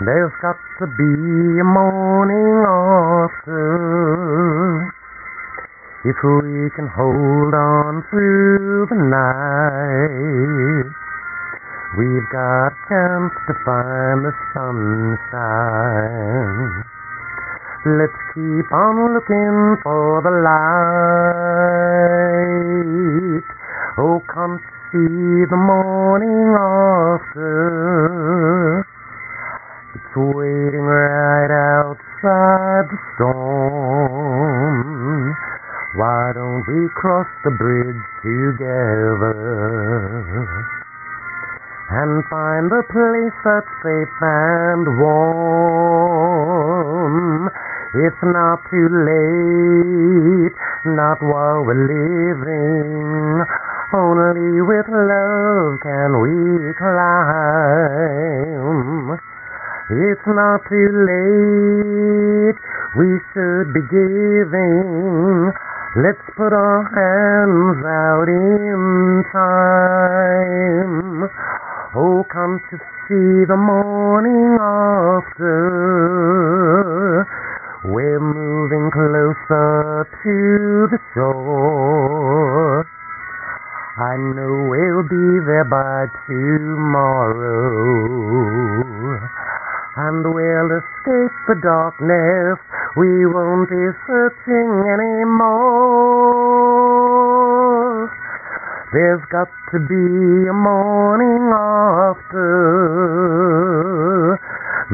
There's got to be a morning after, if we can hold on through the night. We've got a chance to find the sunshine. Let's keep on looking for the light. Oh, can't you see the morning after? It's waiting right outside the storm. Why don't we cross the bridge together and find a place that's safe and warm? It's not too late, not while we're living. Only with love can we climb. It's not too late, we should be giving. Let's put our hands out in time. Oh, can't you see the morning after? We're moving closer to the shore. I know we'll be there by tomorrow, and we'll escape the darkness. We won't be searching anymore. There's got to be a morning after.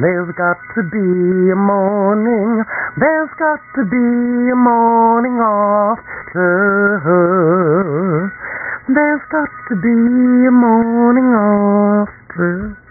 There's got to be a morning. There's got to be a morning after. There's got to be a morning after.